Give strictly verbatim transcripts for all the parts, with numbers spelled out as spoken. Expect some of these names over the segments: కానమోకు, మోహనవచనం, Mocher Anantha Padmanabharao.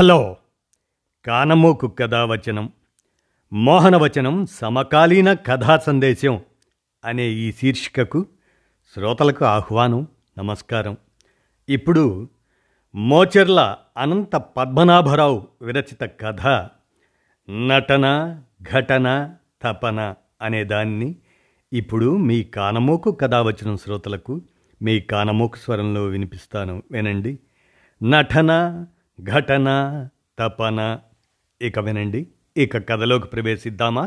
Hello, కానమోకు కథావచనం మోహనవచనం సమకాలీన కథా సందేశం అనే ఈ శీర్షికకు శ్రోతలకు ఆహ్వానం, నమస్కారం. ఇప్పుడు మోచెర్ల అనంత పద్మనాభరావు విరచిత కథ నటన, ఘటన, తపన అనే దాన్ని ఇప్పుడు మీ కానమోకు కథావచనం శ్రోతలకు మీ కానమోకు స్వరంలో వినిపిస్తాను, వినండి. నటన, ఘటన, తపన. ఇక వినండి, ఇక కథలోకి ప్రవేశిద్దామా?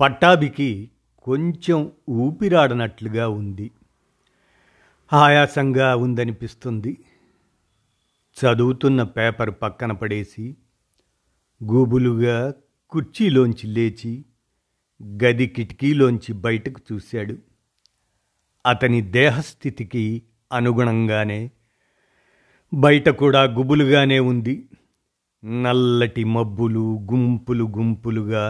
పట్టాభికి కొంచెం ఊపిరాడనట్లుగా ఉంది, ఆయాసంగా ఉందనిపిస్తుంది. చదువుతున్న పేపర్ పక్కన పడేసి గూబులుగా కుర్చీలోంచి లేచి గది కిటికీలోంచి బయటకు చూశాడు. అతని దేహస్థితికి అనుగుణంగానే బయట కూడా గుబులుగానే ఉంది. నల్లటి మబ్బులు గుంపులు గుంపులుగా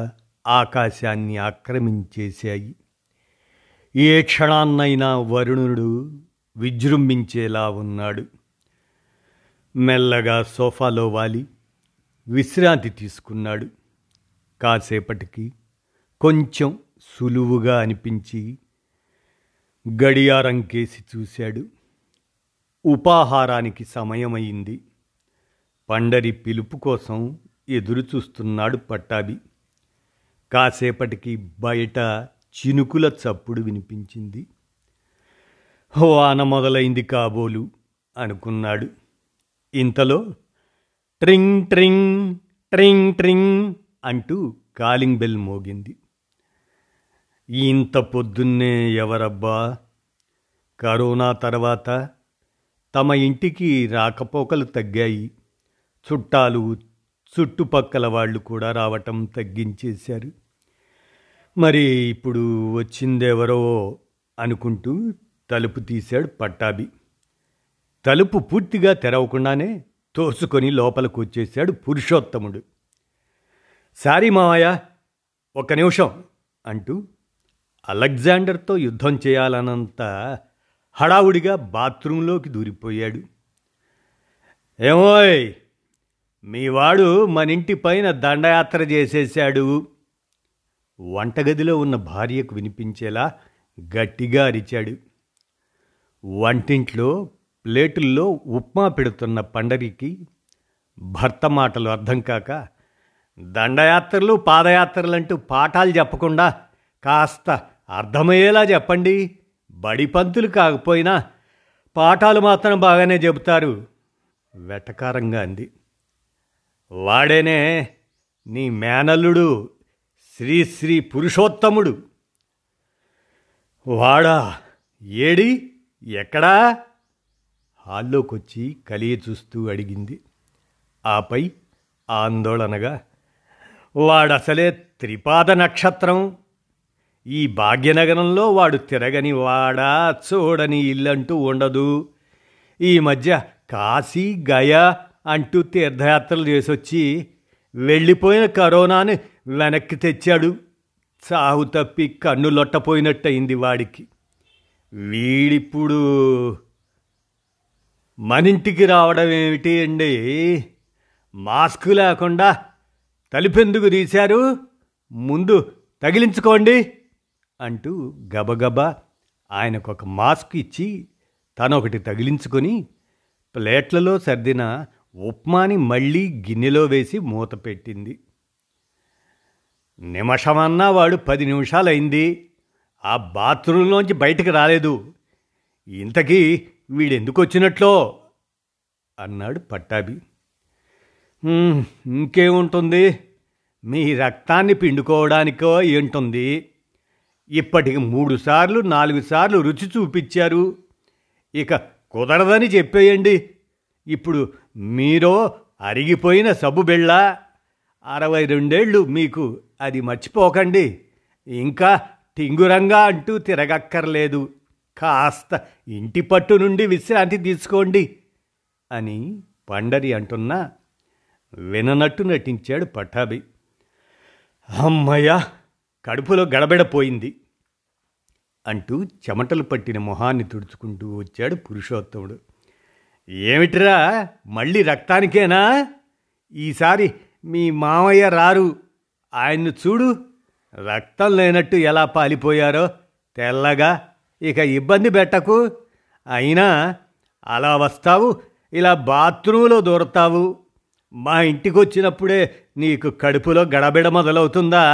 ఆకాశాన్ని ఆక్రమించేశాయి. ఏ క్షణాన్నైనా వరుణుడు విజృంభించేలా ఉన్నాడు. మెల్లగా సోఫాలో వాలి విశ్రాంతి తీసుకున్నాడు. కాసేపటికి కొంచెం సులువుగా అనిపించి గడియారం కేసి చూశాడు. ఉపాహారానికి సమయమైంది. పండరి పిలుపు కోసం ఎదురుచూస్తున్నాడు పట్టాభి. కాసేపటికి బయట చినుకుల చప్పుడు వినిపించింది. వాన మొదలైంది కాబోలు అనుకున్నాడు. ఇంతలో ట్రింగ్ ట్రింగ్ ట్రింగ్ ట్రింగ్ అంటూ కాలింగ్ బెల్ మోగింది. ఇంత పొద్దున్నే ఎవరబ్బా? కరోనా తర్వాత తమ ఇంటికి రాకపోకలు తగ్గాయి. చుట్టాలు, చుట్టుపక్కల వాళ్ళు కూడా రావటం తగ్గించేశారు. మరి ఇప్పుడు వచ్చిందెవరో అనుకుంటూ తలుపు తీశాడు పట్టాభి. తలుపు పూర్తిగా తెరవకుండానే తోసుకొని లోపలికి వచ్చేశాడు పురుషోత్తముడు. సారీ మావయ్య, ఒక నిమిషం అంటూ అలెగ్జాండర్తో యుద్ధం చేయాలన్నంత హడావుడిగా బాత్రూంలోకి దూరిపోయాడు. ఏమోయ్, మీవాడు మనింటి పైన దండయాత్ర చేసేశాడు, వంటగదిలో ఉన్న భార్యకు వినిపించేలా గట్టిగా అరిచాడు. వంటింట్లో ప్లేటుల్లో ఉప్మా పెడుతున్న పండరికి భర్త మాటలు అర్థం కాక, దండయాత్రలు పాదయాత్రలంటూ పాఠాలు చెప్పకుండా కాస్త అర్థమయ్యేలా చెప్పండి, బడి పంతులు కాకపోయినా పాఠాలు మాత్రం బాగానే చెబుతారు వెటకారంగా అంది. వాడేనే నీ మేనల్లుడు శ్రీశ్రీ పురుషోత్తముడు. వాడా? ఏడి? ఎక్కడా? హాల్లోకొచ్చి కలియ చూస్తూ అడిగింది. ఆపై ఆందోళనగా, వాడసలే త్రిపాద నక్షత్రం, ఈ భాగ్యనగరంలో వాడు తిరగని వాడా, చూడని ఇల్లంటూ ఉండదు. ఈ మధ్య కాశీ, గయా అంటూ తీర్థయాత్రలు చేసొచ్చి వెళ్ళిపోయిన కరోనాని వెనక్కి తెచ్చాడు. చావు తప్పి కన్ను లొట్టపోయినట్టయింది వాడికి. వీడిప్పుడు మనింటికి రావడం ఏమిటి అండి? మాస్క్ లేకుండా తలుపెందుకు తీశారు? ముందు తగిలించుకోండి అంటూ గబగబా ఆయనకు ఒక మాస్క్ ఇచ్చి తనొకటి తగిలించుకొని ప్లేట్లలో సర్దిన ఉప్మాని మళ్ళీ గిన్నెలో వేసి మూత పెట్టింది. నిమిషమన్నా వాడు పది నిమిషాలైంది ఆ బాత్రూంలోంచి బయటికి రాలేదు. ఇంతకీ వీడెందుకు వచ్చినట్లో అన్నాడు పట్టాభి. ఇంకేముంటుంది, మీ రక్తాన్ని పిండుకోవడానికో ఏంటుంది? ఇప్పటికి మూడు సార్లు నాలుగు సార్లు రుచి చూపించారు, ఇక కుదరదని చెప్పేయండి. ఇప్పుడు మీరో అరిగిపోయిన సబ్బు బిళ్ళ. అరవై రెండేళ్ళు మీకు, అది మర్చిపోకండి. ఇంకా టింగురంగా అంటూ తిరగక్కర్లేదు. కాస్త ఇంటి పట్టు నుండి విశ్రాంతి తీసుకోండి అని పండరి అంటున్నా విననట్టు నటించాడు పట్టాభి. అమ్మయ్య, కడుపులో గడబెడపోయింది అంటూ చెమటలు పట్టిన మొహాన్ని తుడుచుకుంటూ వచ్చాడు పురుషోత్తముడు. ఏమిట్రా మళ్ళీ రక్తానికేనా? ఈసారి మీ మామయ్య రారు, ఆయన్ను చూడు రక్తం లేనట్టు ఎలా పాలిపోయారో తెల్లగా. ఇక ఇబ్బంది పెట్టకు. అయినా అలా వస్తావు, ఇలా బాత్రూంలో దూరతావు. మా ఇంటికి వచ్చినప్పుడే నీకు కడుపులో గడబిడ మొదలవుతుందా?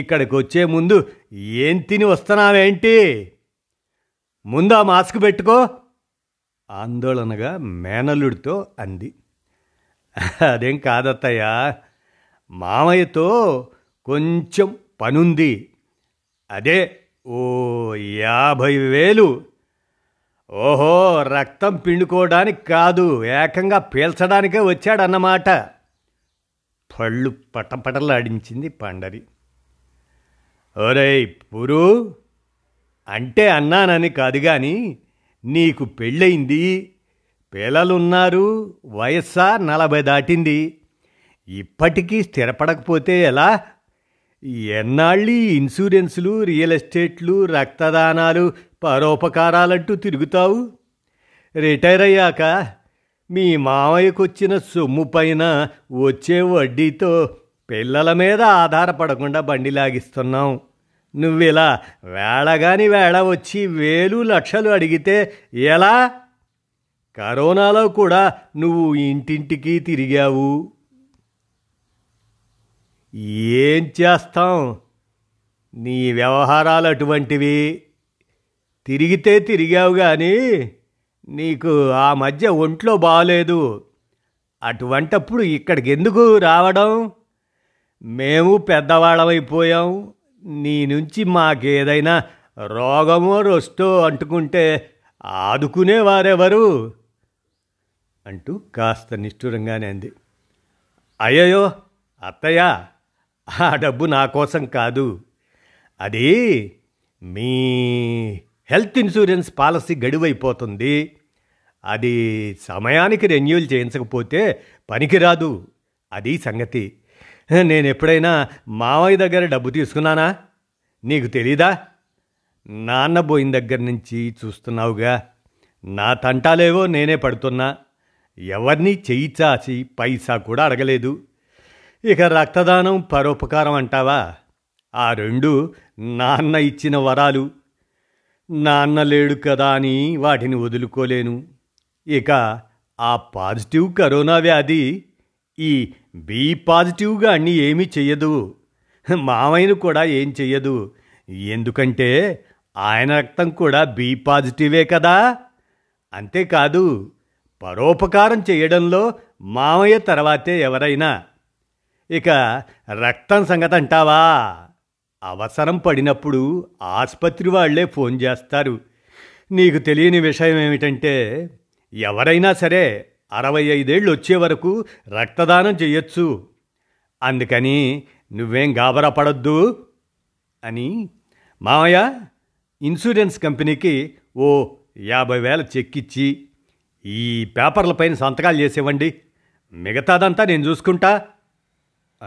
ఇక్కడికి వచ్చే ముందు ఏం తిని వస్తున్నావేంటి? ముందా మాస్క్ పెట్టుకో ఆందోళనగా మేనల్లుడితో అంది. అదేం కాదత్తయ్యా, మామయ్యతో కొంచెం పనుంది. అదే ఓ యాభై వేలు. ఓహో, రక్తం పిండుకోవడానికి కాదు, ఏకంగా పీల్చడానికే వచ్చాడన్నమాట. పళ్ళు పటపటలాడించింది పండరి. ఒరే పురు, అంటే అన్నానని కాదు కానీ నీకు పెళ్ళయింది, పిల్లలున్నారు, వయస్సా నలభై దాటింది. ఇప్పటికీ స్థిరపడకపోతే ఎలా? ఎన్నాళ్ళీ ఇన్సూరెన్సులు, రియల్ ఎస్టేట్లు, రక్తదానాలు, పరోపకారాలంటూ తిరుగుతావు? రిటైర్ అయ్యాక మీ మామయ్యకు వచ్చిన సొమ్ము పైన వచ్చే వడ్డీతో పిల్లల మీద ఆధారపడకుండా బండి లాగిస్తున్నాం. నువ్విలా వేళగాని వేళ వచ్చి వేలు లక్షలు అడిగితే ఎలా? కరోనాలో కూడా నువ్వు ఇంటింటికి తిరిగావు. ఏం చేస్తాం, నీ వ్యవహారాలు అటువంటివి. తిరిగితే తిరిగావు కానీ నీకు ఆ మధ్య ఒంట్లో బాగలేదు. అటువంటప్పుడు ఇక్కడికి ఎందుకు రావడం? మేము పెద్దవాళ్ళమైపోయాం. నీ నుంచి మాకేదైనా రోగమో రొస్టో అంటుకుంటే ఆదుకునేవారెవరు అంటూ కాస్త నిష్ఠూరంగానే అంది. అయ్యయ్యో అత్తయ్య, ఆ డబ్బు నా కోసం కాదు. అది మీ హెల్త్ ఇన్సూరెన్స్ పాలసీ గడువైపోతుంది. అది సమయానికి రెన్యూల్ చేయించకపోతే పనికిరాదు. అది సంగతి. నేను ఎప్పుడైనా మావయ్య దగ్గర డబ్బు తీసుకున్నానా? నీకు తెలీదా? నాన్న పోయిన దగ్గర నుంచి చూస్తున్నావుగా. నా తంటాలేవో నేనే పడుతున్నా. ఎవరిని చెయ్యి చాచి పైసా కూడా అడగలేదు. ఇక రక్తదానం, పరోపకారం అంటావా, ఆ రెండు నాన్న ఇచ్చిన వరాలు. నాన్న లేడు కదా అని వాటిని వదులుకోలేను. ఇక ఆ పాజిటివ్ కరోనా వ్యాధి ఈ బీ పాజిటివ్గా అన్నీ ఏమీ చెయ్యదు. మామయ్యను కూడా ఏం చెయ్యదు. ఎందుకంటే ఆయన రక్తం కూడా బీ పాజిటివే కదా. అంతేకాదు, పరోపకారం చేయడంలో మామయ్య తర్వాతే ఎవరైనా. ఇక రక్తం సంగతి అంటావా, అవసరం పడినప్పుడు ఆసుపత్రి వాళ్లే ఫోన్ చేస్తారు. నీకు తెలియని విషయం ఏమిటంటే, ఎవరైనా సరే అరవై ఐదేళ్ళు వచ్చే వరకు రక్తదానం చేయొచ్చు. అందుకని నువ్వేం గాబరా పడొద్దు అని మామయ్య ఇన్సూరెన్స్ కంపెనీకి ఓ యాభై వేల చెక్ ఇచ్చి, ఈ పేపర్లపైన సంతకాలు చేసేవ్వండి, మిగతాదంతా నేను చూసుకుంటా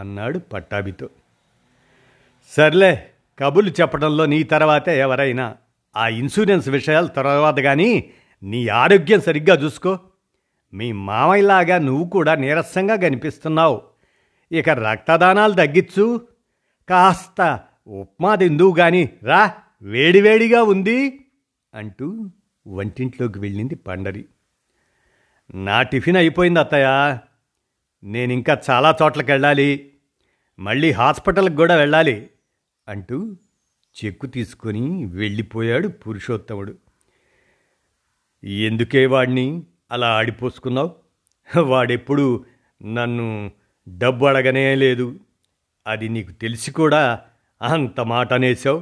అన్నాడు పట్టాభితో. సర్లే, కబుర్లు చెప్పడంలో నీ తర్వాతే ఎవరైనా. ఆ ఇన్సూరెన్స్ విషయాలు తర్వాత కానీ నీ ఆరోగ్యం సరిగ్గా చూసుకో. మీ మామయ్యలాగా నువ్వు కూడా నీరసంగా కనిపిస్తున్నావు. ఇక రక్తదానాలు తగ్గించు. కాస్త ఉప్మా తిందువు కానీ రా, వేడివేడిగా ఉంది అంటూ వంటింట్లోకి వెళ్ళింది పండరి. నా టిఫిన్ అయిపోయింది అత్తయ్య, నేనింకా చాలా చోట్లకి వెళ్ళాలి, మళ్ళీ హాస్పిటల్కి కూడా వెళ్ళాలి అంటూ చెక్కు తీసుకొని వెళ్ళిపోయాడు పురుషోత్తముడు. ఎందుకే వాడిని అలా ఆడిపోసుకున్నావు? వాడెప్పుడు నన్ను డబ్బు అడగనే లేదు. అది నీకు తెలిసి కూడా అంత మాట అనేసావు.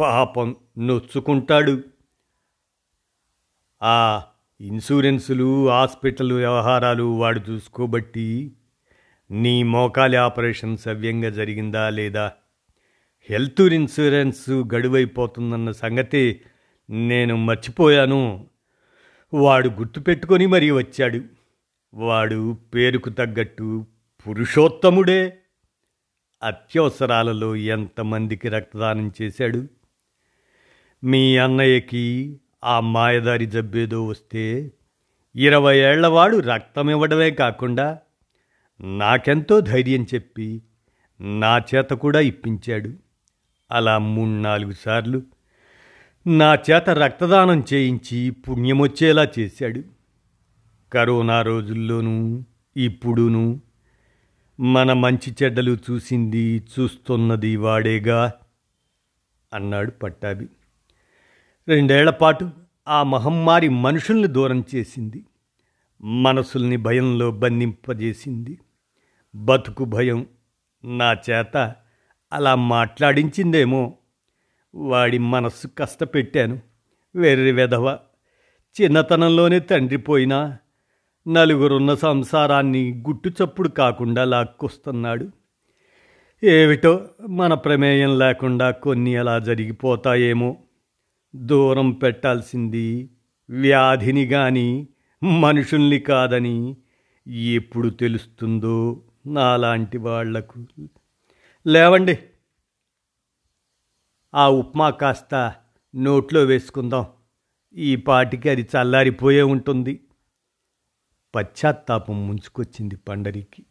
పాపం నొచ్చుకుంటాడు. ఆ ఇన్సూరెన్సులు, హాస్పిటల్ వ్యవహారాలు వాడు చూసుకోబట్టి నీ మోకాలి ఆపరేషన్ సవ్యంగా జరిగిందా లేదా, హెల్త్ ఇన్సూరెన్సు గడువైపోతుందన్న సంగతి నేను మర్చిపోయాను. వాడు గుర్తుపెట్టుకొని మరీ వచ్చాడు. వాడు పేరుకు తగ్గట్టు పురుషోత్తముడే. అత్యవసరాలలో ఎంతమందికి రక్తదానం చేశాడు. మీ అన్నయ్యకి ఆ మాయదారి జబ్బేదో వస్తే ఇరవై ఏళ్లవాడు రక్తమివ్వడమే కాకుండా నాకెంతో ధైర్యం చెప్పి నా చేత కూడా ఇప్పించాడు. అలా మూడు నాలుగు సార్లు నా చేత రక్తదానం చేయించి పుణ్యమొచ్చేలా చేశాడు. కరోనా రోజుల్లోనూ ఇప్పుడును మన మంచి చెడ్డలు చూసింది చూస్తున్నది వాడేగా అన్నాడు పట్టాభి. రెండేళ్లపాటు ఆ మహమ్మారి మనుషుల్ని దూరం చేసింది, మనసుల్ని భయంలో బంధింపజేసింది. బతుకు భయం నా చేత అలా మాట్లాడించిందేమో. వాడి మనస్సు కష్టపెట్టాను. వెర్రి వెధవ, చిన్నతనంలోనే తండ్రి పోయినా నలుగురున్న సంసారాన్ని గుట్టుచప్పుడు కాకుండా లాక్కొస్తున్నాడు. ఏమిటో మన ప్రమేయం లేకుండా కొన్ని ఎలా జరిగిపోతాయేమో. దూరం పెట్టాల్సింది వ్యాధిని కానీ మనుషుల్ని కాదని ఎప్పుడు తెలుస్తుందో నాలాంటి వాళ్లకు. లేవండి, ఆ ఉప్మా కాస్త నోట్లో వేసుకుందాం. ఈ పాటికి అది చల్లారిపోయే ఉంటుంది. పశ్చాత్తాపం ముంచుకొచ్చింది పండరికి.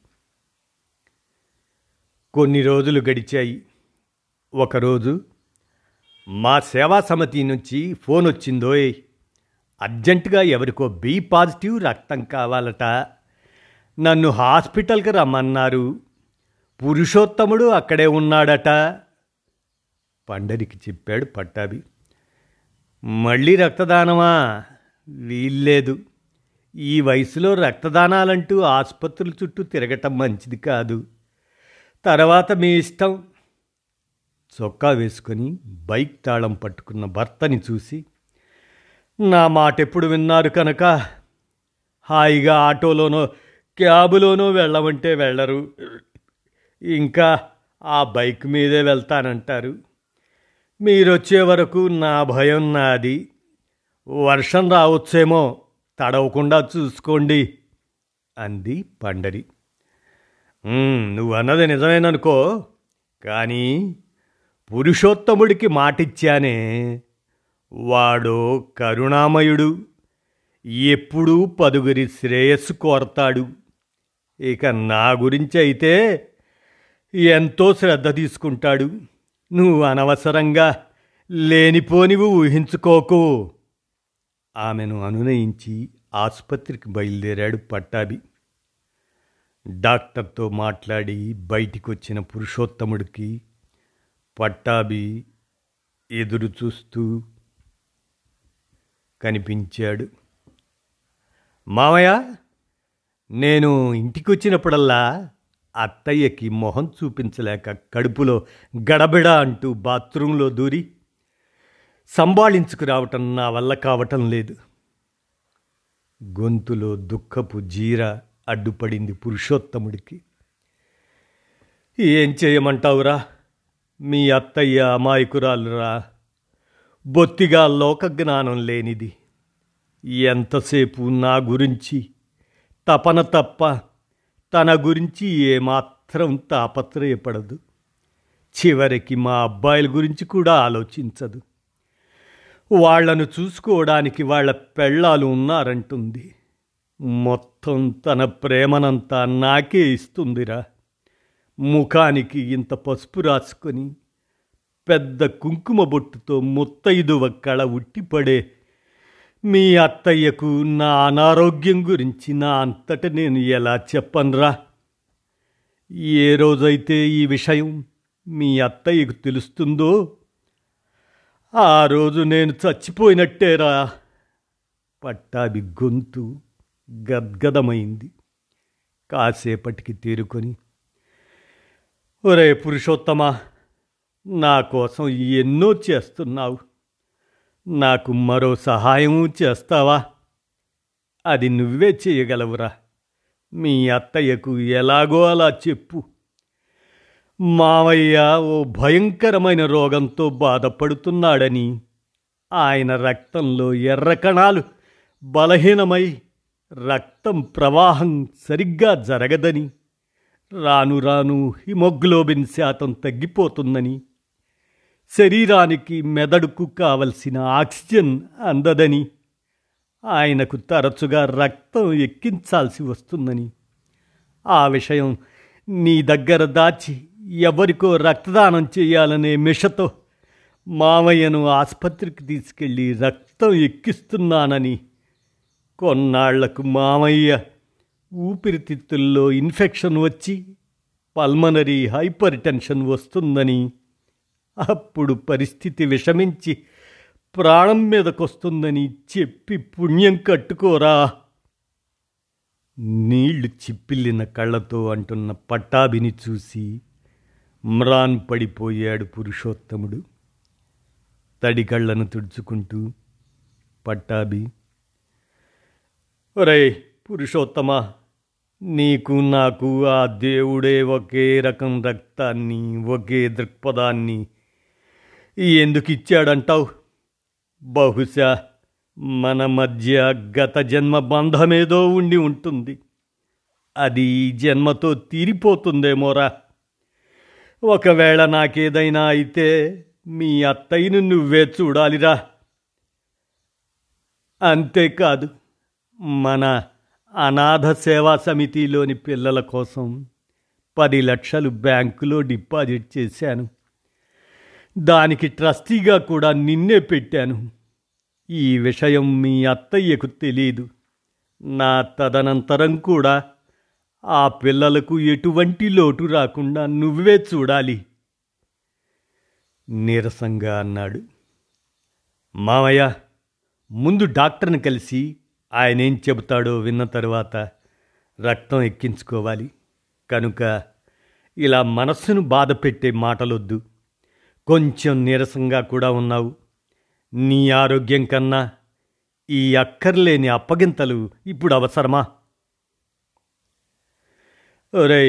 కొన్ని రోజులు గడిచాయి. ఒకరోజు మా సేవా సమితి నుంచి ఫోన్ వచ్చిందోయ్, అర్జెంటుగా ఎవరికో బి పాజిటివ్ రక్తం కావాలట, నన్ను హాస్పిటల్కి రమ్మన్నారు, పురుషోత్తముడు అక్కడే ఉన్నాడట పండరికి చెప్పాడు పట్టాభి. మళ్ళీ రక్తదానమా? వీల్లేదు, ఈ వయసులో రక్తదానాలంటూ ఆసుపత్రుల చుట్టూ తిరగటం మంచిది కాదు, తర్వాత మీ ఇష్టం. చొక్కా వేసుకొని బైక్ తాళం పట్టుకున్న భర్తని చూసి, నా మాట ఎప్పుడు విన్నారు కనుక హాయిగా ఆటోలోనో క్యాబులోనో వెళ్ళమంటే వెళ్ళరు, ఇంకా ఆ బైక్ మీదే వెళ్తానంటారు. మీరొచ్చే వరకు నా భయం నాది, వర్షం రావచ్చేమో, తడవకుండా చూసుకోండి అంది పండరి. నువ్వన్నది నిజమేననుకో, కానీ పురుషోత్తముడికి మాటిచ్చానే, వాడో కరుణామయుడు, ఎప్పుడూ పదుగురి శ్రేయస్సు కోరతాడు. ఇక నా గురించి అయితే ఎంతో శ్రద్ధ తీసుకుంటాడు, నువ్వు అనవసరంగా లేనిపోనివి ఊహించుకోకు. ఆమెను అనునయించి ఆసుపత్రికి బయలుదేరాడు పట్టాభి. డాక్టర్తో మాట్లాడి బయటికి వచ్చిన పురుషోత్తముడికి పట్టాభి ఎదురు చూస్తూ కనిపించాడు. మామయ్య, నేను ఇంటికి వచ్చినప్పుడల్లా అత్తయ్యకి మొహం చూపించలేక కడుపులో గడబిడ అంటూ బాత్రూంలో దూరి సంభాళించుకు రావటం నా వల్ల కావటం లేదు. గొంతులో దుఃఖపు జీర అడ్డుపడింది పురుషోత్తముడికి. ఏం చేయమంటావురా, మీ అత్తయ్య అమాయకురాలురా, బొత్తిగా లోకజ్ఞానం లేనిది, ఎంతసేపు నా గురించి తపన తప్ప తన గురించి ఏమాత్రం తాపత్రయపడదు, చివరికి మా అబ్బాయిల గురించి కూడా ఆలోచించదు. వాళ్లను చూసుకోవడానికి వాళ్ళ పెళ్ళాలు ఉన్నారంటుంది, మొత్తం తన ప్రేమనంతా నాకే ఇస్తుందిరా. ముఖానికి ఇంత పసుపు రాసుకొని పెద్ద కుంకుమ బొట్టుతో ముత్తైదువ కళ ఉట్టిపడే మీ అత్తయ్యకు నా అనారోగ్యం గురించి నా అంతట నేను ఎలా చెప్పనురా. ఏ రోజైతే ఈ విషయం మీ అత్తయ్యకు తెలుస్తుందో ఆ రోజు నేను చచ్చిపోయినట్టేరా. పట్టాభి గొంతు గద్గదమైంది. కాసేపటికి తేరుకొని, ఒరే పురుషోత్తమా, నా కోసం ఎన్నో చేస్తున్నావు, నాకు మరో సహాయము చేస్తావా? అది నువ్వే చేయగలవురా. మీ అత్తయ్యకు ఎలాగో అలా చెప్పు. మావయ్య ఓ భయంకరమైన రోగంతో బాధపడుతున్నాడని, ఆయన రక్తంలో ఎర్ర కణాలు బలహీనమై రక్తం ప్రవాహం సరిగ్గా జరగదని, రాను రాను హిమోగ్లోబిన్ శాతం తగ్గిపోతుందని, శరీరానికి మెదడుకు కావలసిన ఆక్సిజన్ అందదని, ఆయనకు తరచుగా రక్తం ఎక్కించాల్సి వస్తుందని. ఆ విషయం నీ దగ్గర దాచి ఎవరికో రక్తదానం చేయాలనే మిషతో మామయ్యను ఆసుపత్రికి తీసుకెళ్ళి రక్తం ఎక్కిస్తున్నానని కొన్నాళ్లకు మామయ్య ఊపిరితిత్తుల్లో ఇన్ఫెక్షన్ వచ్చి పల్మనరీ హైపర్ టెన్షన్ వస్తుందని, అప్పుడు పరిస్థితి విషమించి ప్రాణం మీదకొస్తుందని చెప్పి పుణ్యం కట్టుకోరా. నీళ్లు చిప్పిల్లిన కళ్ళతో అంటున్న పట్టాభిని చూసి మ్రాన్ పడిపోయాడు పురుషోత్తముడు. తడి కళ్ళను తుడుచుకుంటూ పట్టాభి, ఒరే పురుషోత్తమ, నీకు నాకు ఆ దేవుడే ఒకే రకం రక్తాన్ని, ఒకే దృక్పథాన్ని ఎందుకు ఇచ్చాడంటావు? బహుశా మన మధ్య గత జన్మ బంధమేదో ఉండి ఉంటుంది. అది ఈ జన్మతో తీరిపోతుందేమోరా. ఒకవేళ నాకేదైనా అయితే మీ అత్తయ్యను నువ్వే చూడాలిరా. అంతేకాదు, మన అనాథ సేవా సమితిలోని పిల్లల కోసం పది లక్షలు బ్యాంకులో డిపాజిట్ చేశాను. దానికి ట్రస్టీగా కూడా నిన్నే పెట్టాను. ఈ విషయం మీ అత్తయ్యకు తెలీదు. నా తదనంతరం కూడా ఆ పిల్లలకు ఎటువంటి లోటు రాకుండా నువ్వే చూడాలి నీరసంగా అన్నాడు. మామయ్య, ముందు డాక్టర్ని కలిసి ఆయనేం చెబుతాడో విన్న తర్వాత రక్తం ఎక్కించుకోవాలి. కనుక ఇలా మనస్సును బాధ పెట్టే మాటలొద్దు. కొంచెం నీరసంగా కూడా ఉన్నావు. నీ ఆరోగ్యం కన్నా ఈ అక్కర్లేని అప్పగింతలు ఇప్పుడు అవసరమా? ఒరే,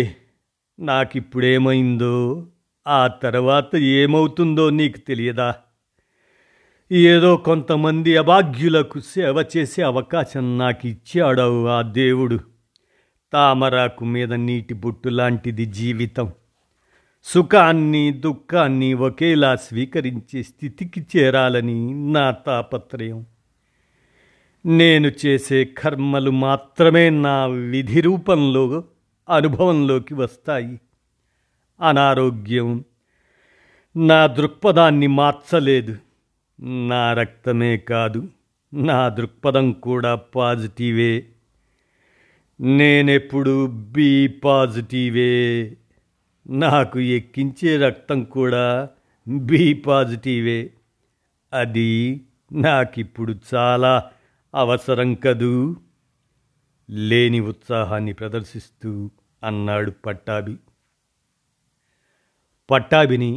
నాకిప్పుడేమైందో ఆ తర్వాత ఏమవుతుందో నీకు తెలియదా? ఏదో కొంతమంది అభాగ్యులకు సేవ చేసే అవకాశం నాకు ఇచ్చాడు ఆ దేవుడు. తామరాకు మీద నీటి బొట్టు లాంటిది జీవితం. సుఖాన్ని దుఃఖాన్ని ఒకేలా స్వీకరించే స్థితికి చేరాలని నా తాపత్రయం. నేను చేసే కర్మలు మాత్రమే నా విధి రూపంలో అనుభవంలోకి వస్తాయి. అనారోగ్యం నా దృక్పథాన్ని మార్చలేదు. నా రక్తమే కాదు, నా దృక్పథం కూడా పాజిటివే. నేనెప్పుడు బి పాజిటివే. నాకు ఎక్కించే రక్తం కూడా బి పాజిటివే. అది నాకిప్పుడు చాలా అవసరం కదూ, లేని ఉత్సాహాన్ని ప్రదర్శిస్తూ అన్నాడు పట్టాభి. పట్టాభిని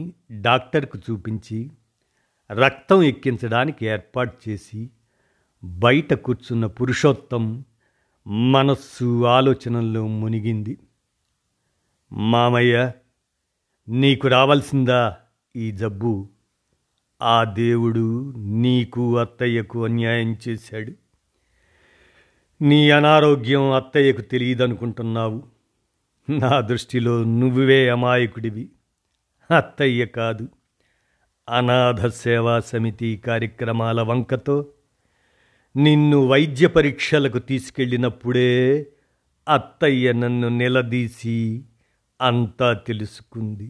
డాక్టర్కు చూపించి రక్తం ఎక్కించడానికి ఏర్పాటు చేసి బయట కూర్చున్న పురుషోత్తం మనస్సు ఆలోచనల్లో మునిగింది. మామయ్య, నీకు రావాల్సిందా ఈ జబ్బు? ఆ దేవుడు నీకు అత్తయ్యకు అన్యాయం చేశాడు. నీ అనారోగ్యం అత్తయ్యకు తెలియదనుకుంటున్నావు. నా దృష్టిలో నువ్వే అమాయకుడివి, అత్తయ్య కాదు. అనాథ సేవా సమితి కార్యక్రమాల వంకతో నిన్ను వైద్య పరీక్షలకు తీసుకెళ్ళినప్పుడే అత్తయ్య నన్ను నిలదీసి అంతా తెలుసుకుంది.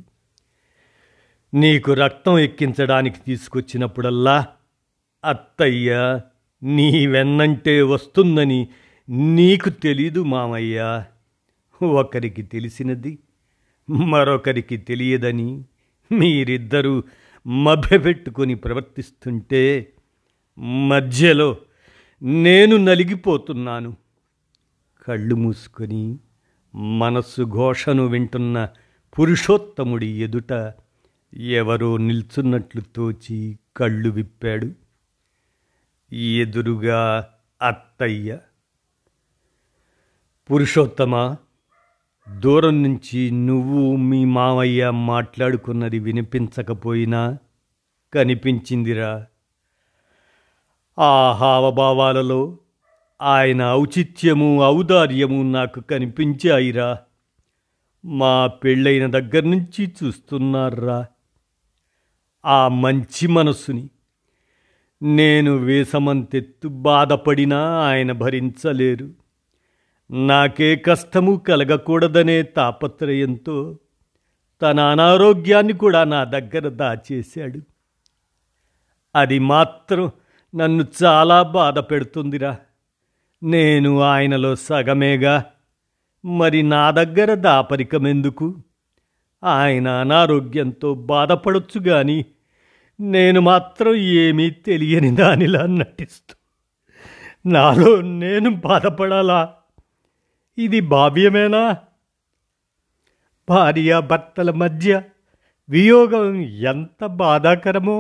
నీకు రక్తం ఎక్కించడానికి తీసుకొచ్చినప్పుడల్లా అత్తయ్య నీ వెన్నంటే వస్తుందని నీకు తెలీదు మామయ్య. ఒకరికి తెలిసినది మరొకరికి తెలియదని మీరిద్దరూ మభ్యపెట్టుకొని ప్రవర్తిస్తుంటే మధ్యలో నేను నలిగిపోతున్నాను. కళ్ళు మూసుకొని మనస్సు ఘోషను వింటున్న పురుషోత్తముడి ఎదుట ఎవరో నిల్చున్నట్లు తోచి కళ్ళు విప్పాడు. ఎదురుగా అత్తయ్య. పురుషోత్తమ, దూరం నుంచి నువ్వు మీ మామయ్య మాట్లాడుకున్నది వినిపించకపోయినా కనిపించిందిరా. ఆ హావభావాలలో ఆయన ఔచిత్యము ఔదార్యము నాకు కనిపించాయిరా. మా పెళ్ళైన దగ్గర నుంచి చూస్తున్నారా ఆ మంచి మనస్సుని. నేను వేసమంతెత్తు బాధపడినా ఆయన భరించలేరు. నాకే కష్టము కలగకూడదనే తాపత్రయంతో తన అనారోగ్యాన్ని కూడా నా దగ్గర దాచేశాడు. అది మాత్రం నన్ను చాలా బాధ పెడుతుందిరా. నేను ఆయనలో సగమేగా, మరి నా దగ్గర దాపరికమెందుకు? ఆయన అనారోగ్యంతో బాధపడొచ్చు కానీ నేను మాత్రం ఏమీ తెలియని దానిలా నటిస్తూ నాలో నేను బాధపడాలా? ఇది భావ్యమేనా? భార్య భర్తల మధ్య వియోగం ఎంత బాధాకరమో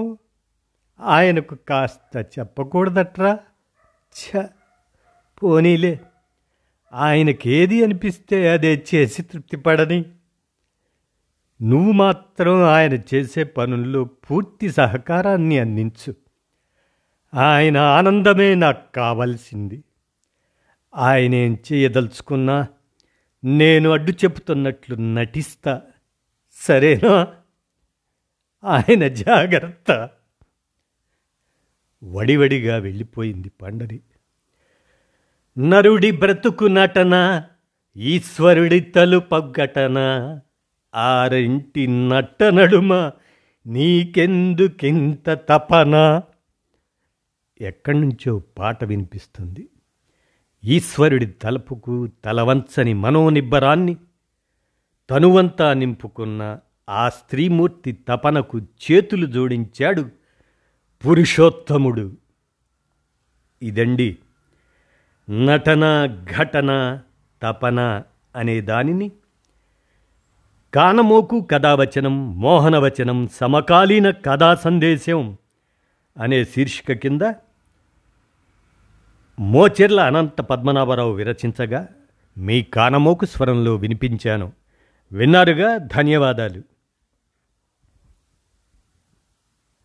ఆయనకు కాస్త చెప్పకూడదట్రా. ఛ, పోనీలే, ఆయనకేది అనిపిస్తే అదే చేసి తృప్తిపడని నువ్వు మాత్రం ఆయన చేసే పనుల్లో పూర్తి సహకారాన్ని అందించు. ఆయన ఆనందమే నాకు కావలసింది. ఆయన ఏం చేయదలుచుకున్నా నేను అడ్డు చెబుతున్నట్లు నటిస్తా, సరేనా? ఆయన జాగ్రత్త. వడివడిగా వెళ్ళిపోయింది పండరి. నరుడి బ్రతుకు నటన, ఈశ్వరుడి తలుపు ఘటన, ఆరింటి నట్ట నడుమ నీకెందుకింత తపన. ఎక్కడి నుంచో పాట వినిపిస్తుంది. ఈశ్వరుడి తలపుకు తలవంచని మనోనిబ్బరాన్ని తనువంతా నింపుకున్న ఆ స్త్రీమూర్తి తపనకు చేతులు జోడించాడు పురుషోత్తముడు. ఇదండి నటన, ఘటన, తపన అనే దానిని కానమోకు కథావచనం, మోహనవచనం సమకాలీన కథా సందేశం అనే శీర్షిక కింద మోచెర్ల అనంత పద్మనాభరావు విరచించగా మీ కానమోకు స్వరంలో వినిపించాను. విన్నారుగా, ధన్యవాదాలు.